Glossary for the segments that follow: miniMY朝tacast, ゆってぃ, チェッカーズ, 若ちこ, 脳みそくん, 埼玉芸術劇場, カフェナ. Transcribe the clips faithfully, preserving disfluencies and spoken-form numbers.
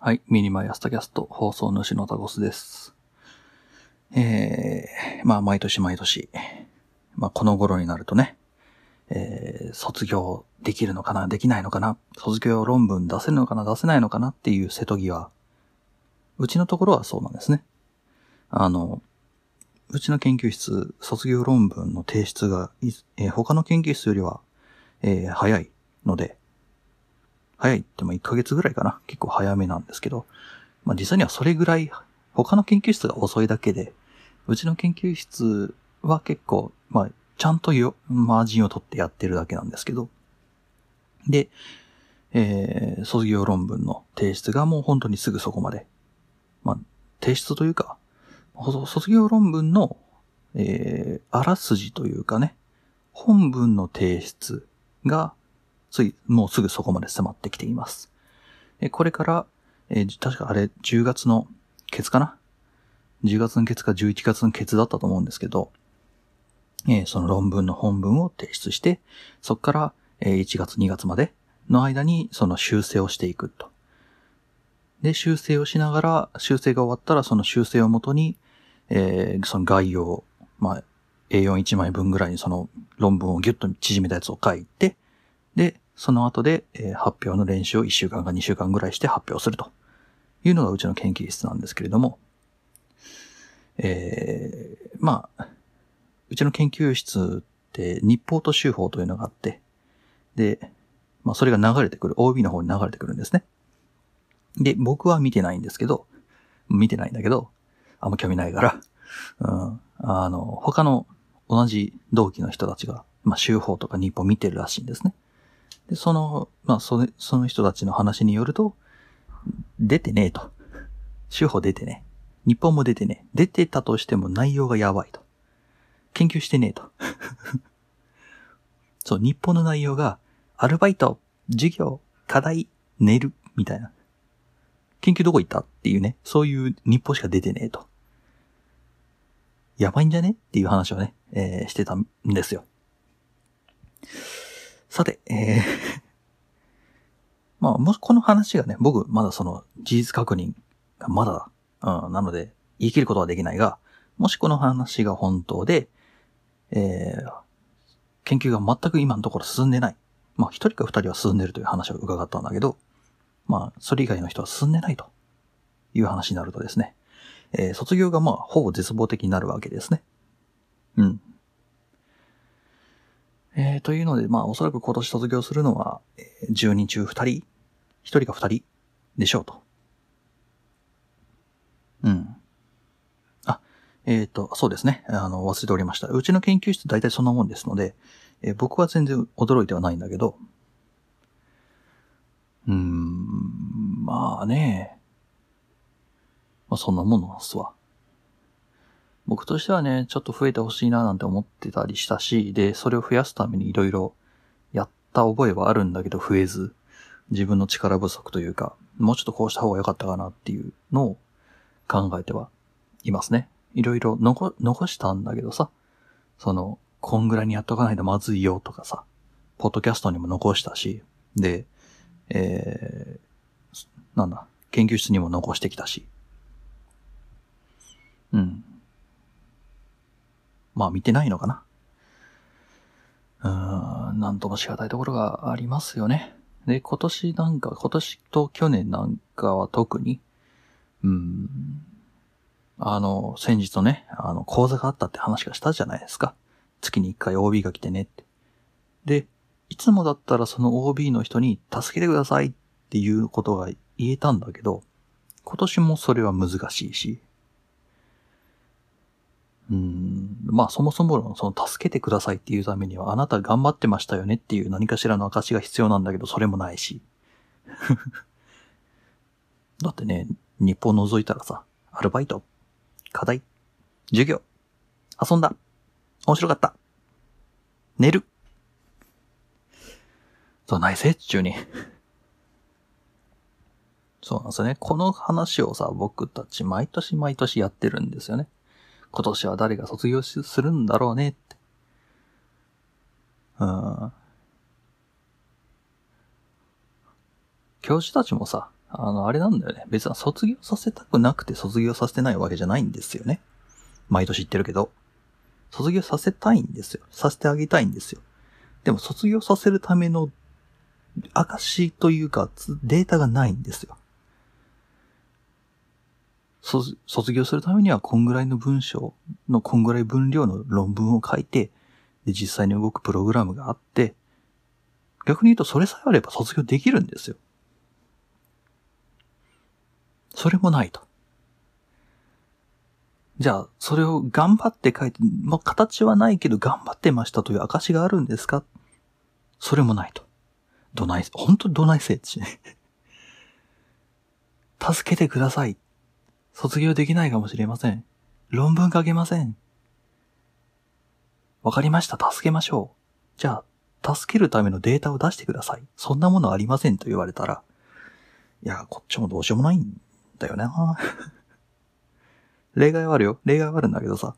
はい、ミニマイアスタキャスト放送主のタゴスです。えー、まあ毎年毎年、まあこの頃になるとね、えー、卒業できるのかな、できないのかな、卒業論文出せるのかな、出せないのかなっていう瀬戸際。うちのところはそうなんですね。あの、うちの研究室、卒業論文の提出が、えー、他の研究室よりは、えー、早いので、早いってもいっかげつぐらいかな。結構早めなんですけど、まあ実際にはそれぐらい、他の研究室が遅いだけで、うちの研究室は結構、まあちゃんとよマージンを取ってやってるだけなんですけど、で、えー、卒業論文の提出がもう本当にすぐそこまで、まあ提出というか、卒業論文の、えー、あらすじというかね、本文の提出がついもうすぐそこまで迫ってきています。えこれから、えー、確かあれじゅうがつのケツかな?じゅうがつのケツかじゅういちがつのケツだったと思うんですけど、えー、その論文の本文を提出して、そこから、えー、いちがつにがつまでの間にその修正をしていくと。で、修正をしながら、修正が終わったらその修正をもとに、えー、その概要、まあ、エーよんいちまいぶんぐらいにその論文をギュッと縮めたやつを書いて、で、その後で、えー、発表の練習をいっしゅうかんかにしゅうかんぐらいして発表するというのがうちの研究室なんですけれども、えー、まあ、うちの研究室って日報と週報というのがあって、で、まあそれが流れてくる、オービー の方に流れてくるんですね。で、僕は見てないんですけど、見てないんだけど、あんま興味ないから、うん、あの、他の同じ同期の人たちが、まあ週報とか日報見てるらしいんですね。で、その、まあその、その人たちの話によると、出てねえと。週報出てねえ。日報も出てねえ。出てたとしても内容がやばいと。研究してねえと。そう、日報の内容が、アルバイト、授業、課題、寝る、みたいな。研究どこ行ったっていうね、そういう日報しか出てねえと。やばいんじゃねっていう話をね、えー、してたんですよ。さて、えー、まあ、もしこの話がね、僕、まだその、事実確認がまだだ、うん、なので、言い切ることはできないが、もしこの話が本当で、えー、研究が全く今のところ進んでない。まあ、一人か二人は進んでるという話を伺ったんだけど、まあ、それ以外の人は進んでないという話になるとですね、えー、卒業がまあ、ほぼ絶望的になるわけですね。うん。えー、というので、まあ、おそらく今年卒業するのは、じゅうにん中ふたり、ひとりかふたりでしょうと。うん。あ、えっと、そうですね。あの、忘れておりました。うちの研究室大体そんなもんですので、えー、僕は全然驚いてはないんだけど、うーん、まあね、まあそんなものなんすわ。僕としてはね、ちょっと増えてほしいななんて思ってたりしたし、で、それを増やすためにいろいろやった覚えはあるんだけど増えず、自分の力不足というか、もうちょっとこうした方が良かったかなっていうのを考えてはいますね。いろいろ残、残したんだけどさ、その、こんぐらいにやっとかないとまずいよとかさ、ポッドキャストにも残したし、で、えー、なんだ、研究室にも残してきたし、うん。まあ見てないのかな。うーん、なんともしがたいところがありますよね。で、今年なんか、今年と去年なんかは特に、うん、あの、先日のね、あの、講座があったって話がしたじゃないですか。月にいっかい オービー が来てねって。で、いつもだったらその オービー の人に助けてくださいっていうことが言えたんだけど、今年もそれは難しいし、うーん、まあそもそもその助けてくださいっていうためにはあなた頑張ってましたよねっていう何かしらの証が必要なんだけどそれもないしだってね、日報覗いたらさ、アルバイト、課題、授業、遊んだ、面白かった、寝るそうないせっちゅうにそうなんですよね。この話をさ、僕たち毎年毎年やってるんですよね。今年は誰が卒業するんだろうねって。うん。教授たちもさ、あの、あれなんだよね。別に卒業させたくなくて卒業させてないわけじゃないんですよね。毎年言ってるけど。卒業させたいんですよ。させてあげたいんですよ。でも卒業させるための証というか、データがないんですよ。卒業するためにはこんぐらいの文章のこんぐらい分量の論文を書いて、で実際に動くプログラムがあって、逆に言うとそれさえあれば卒業できるんですよ。それもないと。じゃあ、それを頑張って書いて、まあ、形はないけど頑張ってましたという証があるんですか？それもないと。どない、本当にどないせいちね。助けてください。卒業できないかもしれません。論文書けません。わかりました。助けましょう。じゃあ、助けるためのデータを出してください。そんなものありませんと言われたら、いや、こっちもどうしようもないんだよな。例外はあるよ。例外はあるんだけどさ。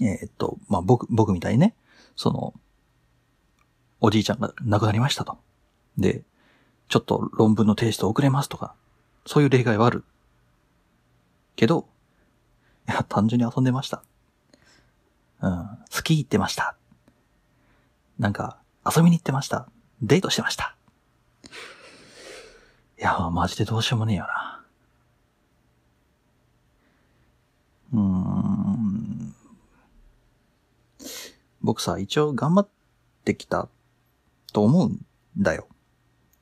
えー、っと、まあ、僕、僕みたいにね、その、おじいちゃんが亡くなりましたと。で、ちょっと論文の提出遅れますとか、そういう例外はある。けど、いや、単純に遊んでました。うん、スキー行ってました。なんか、遊びに行ってました。デートしてました。いや、マジでどうしようもねえよな。うーん。僕さ、一応頑張ってきたと思うんだよ。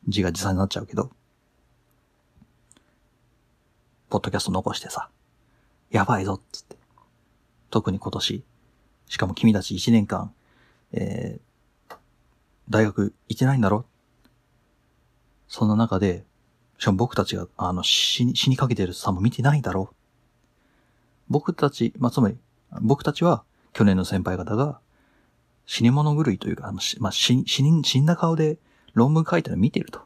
自画自賛になっちゃうけど。ポッドキャスト残してさ、やばいぞっつって。特に今年、しかも君たちいちねんかん、えー、大学行ってないんだろ？そんな中で、しかも僕たちがあの死に、死にかけてるさも見てないんだろ？僕たち、まあ、つまり僕たちは去年の先輩方が死に物狂いというか、あのまあ、死、死に、死んだ顔で論文書いてるの見てると。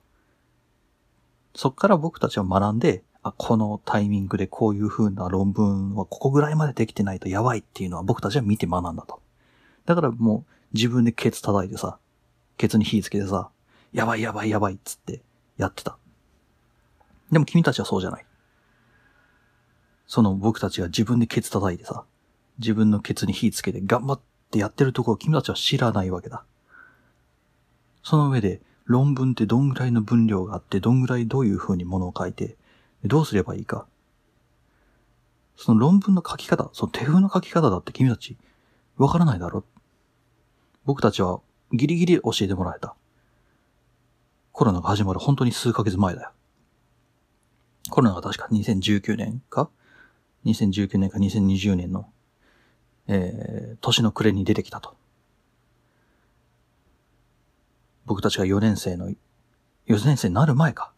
そっから僕たちは学んで、あ、このタイミングでこういう風な論文はここぐらいまでできてないとやばいっていうのは僕たちは見て学んだと。だからもう自分でケツ叩いてさ、ケツに火つけてさ、やばいやばいやばいっつってやってた。でも君たちはそうじゃない。その僕たちが自分でケツ叩いてさ、自分のケツに火つけて頑張ってやってるところを君たちは知らないわけだ。その上で論文ってどんぐらいの分量があって、どんぐらいどういう風にものを書いて、どうすればいいか。その論文の書き方、その手風の書き方だって君たち、わからないだろ。僕たちはギリギリ教えてもらえた。コロナが始まる本当に数ヶ月前だよ。コロナが確かにせんじゅうきゅうねんかにせんじゅうきゅうねんかにせんにじゅうねんの、えー、年の暮れに出てきたと。僕たちがよねん生の、よねん生になる前か。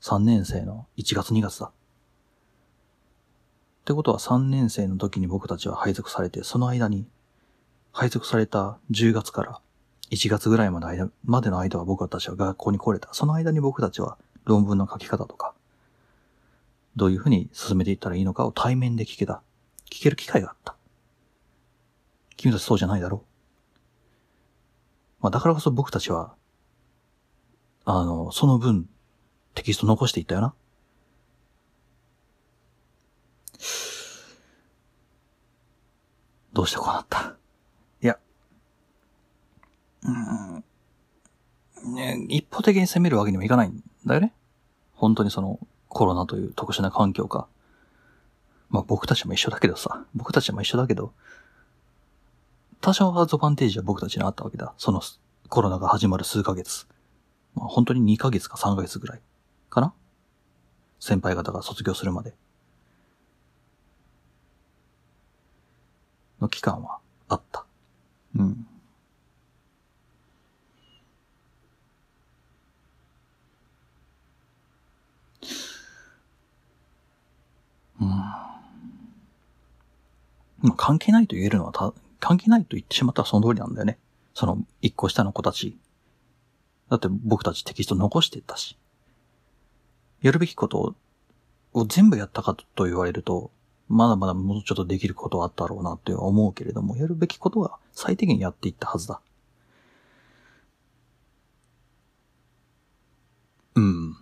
さんねん生のいちがつにがつだ。ってことはさんねん生の時に僕たちは配属されて、その間に、配属されたじゅうがつからいちがつぐらいまでの間、までの間は僕たちは学校に来れた。その間に僕たちは論文の書き方とか、どういうふうに進めていったらいいのかを対面で聞けた。聞ける機会があった。君たちそうじゃないだろう。まあだからこそ僕たちは、あの、その分、テキスト残していったよな。どうしてこうなった？いや、うん、ね、一方的に責めるわけにもいかないんだよね。本当にそのコロナという特殊な環境か。まあ僕たちも一緒だけどさ、僕たちも一緒だけど、多少はアドバンテージは僕たちにあったわけだ。そのコロナが始まる数ヶ月、まあ、本当ににかげつかさんかげつぐらい。かな？先輩方が卒業するまでの期間はあった。うん。うん。まあ、関係ないと言えるのはた、関係ないと言ってしまったらその通りなんだよね。その一個下の子たち。だって僕たちテキスト残してたし。やるべきことを全部やったかと言われると、まだまだもうちょっとできることはあったろうなって思うけれども、やるべきことは最適にやっていったはずだ。うん。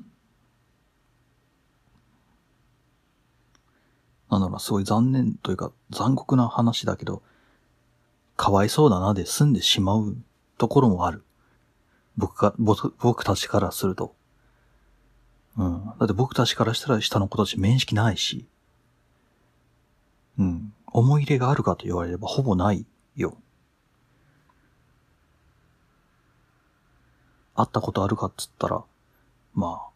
なんだろうな、すごい残念というか残酷な話だけど、かわいそうだなで済んでしまうところもある。僕が、僕、僕たちからすると。うん。だって僕たちからしたら下の子たち面識ないし。うん。思い入れがあるかと言われればほぼないよ。会ったことあるかっつったら、まあ、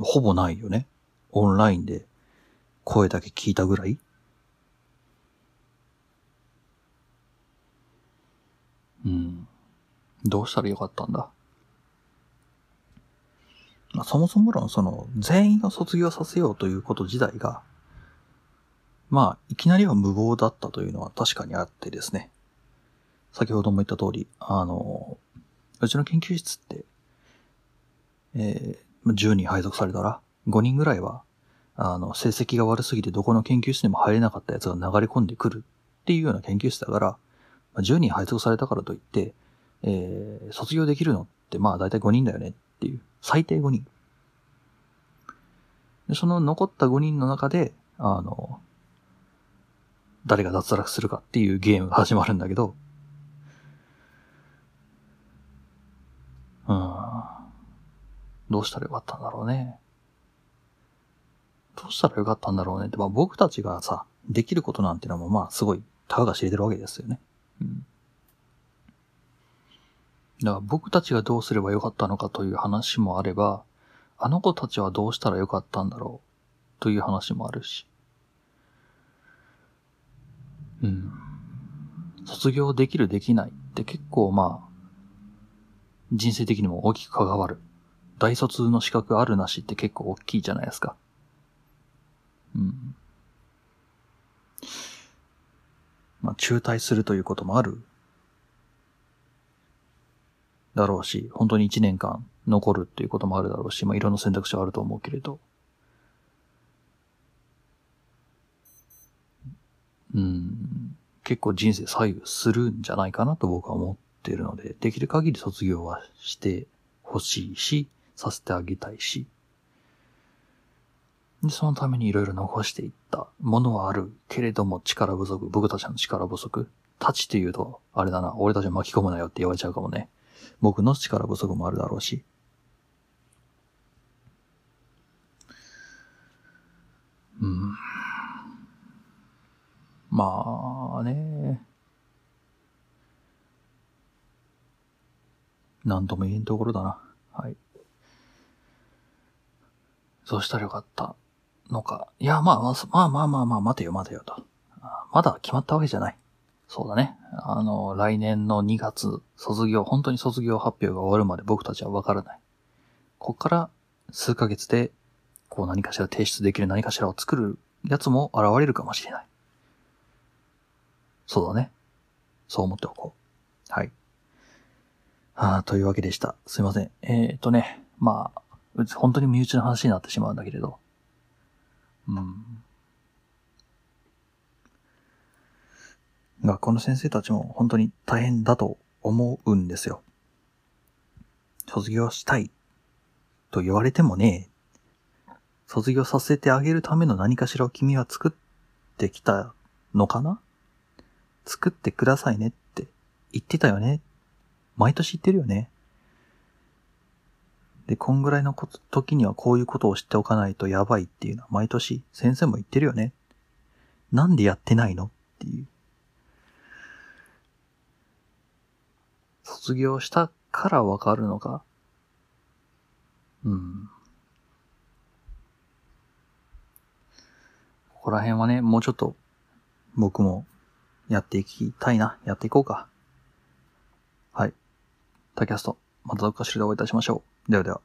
ほぼないよね。オンラインで声だけ聞いたぐらい。うん。どうしたらよかったんだ。まあ、そもそも論、その、全員を卒業させようということ自体が、まあ、いきなりは無謀だったというのは確かにあってですね。先ほども言った通り、あの、うちの研究室って、えー、じゅうにん配属されたら、ごにんぐらいは、あの、成績が悪すぎてどこの研究室にも入れなかったやつが流れ込んでくるっていうような研究室だから、じゅうにん配属されたからといって、えー、卒業できるのってまあだいたいごにんだよねっていう、最低ごにん。で、その残ったごにんの中で、あの、誰が脱落するかっていうゲームが始まるんだけど、うーん、どうしたらよかったんだろうね。どうしたらよかったんだろうねって、まあ僕たちがさ、できることなんてのもまあすごい、たかが知れてるわけですよね。うん。だから僕たちがどうすればよかったのかという話もあれば、あの子たちはどうしたらよかったんだろうという話もあるし。うん。卒業できるできないって結構まあ、人生的にも大きく関わる。大卒の資格あるなしって結構大きいじゃないですか。うん。まあ、中退するということもあるだろうし、本当に一年間残るっていうこともあるだろうし、まあ、いろんな選択肢はあると思うけれど。うん。結構人生左右するんじゃないかなと僕は思っているので、できる限り卒業はしてほしいし、させてあげたいし。で、そのためにいろいろ残していったものはあるけれども、力不足、僕たちの力不足、たちって言うと、あれだな、俺たち巻き込むなよって言われちゃうかもね。僕の力不足もあるだろうし。うん。まあね。なんとも言えんところだな。はい。そうしたらよかったのか。いや、まあ、まあまあまあまあ、待てよ待てよと。まだ決まったわけじゃない。そうだね。あの、来年のにがつ、卒業、本当に卒業発表が終わるまで僕たちはわからない。こっから数ヶ月で、こう何かしら提出できる何かしらを作るやつも現れるかもしれない。そうだね。そう思っておこう。はい。ああ、というわけでした。すいません。えーとね、まあ、本当に身内の話になってしまうんだけれど。うん。学校の先生たちも本当に大変だと思うんですよ。卒業したいと言われてもね、卒業させてあげるための何かしらを君は作ってきたのかな？作ってくださいねって言ってたよね。毎年言ってるよね。で、こんぐらいのこと時にはこういうことを知っておかないとやばいっていうのは毎年先生も言ってるよね。なんでやってないのっていう。卒業したからわかるのか。うん。ここら辺はね、もうちょっと僕もやっていきたいな。やっていこうか。はい。タキャスト、またどこかしらでお会いいたしましょう。ではでは。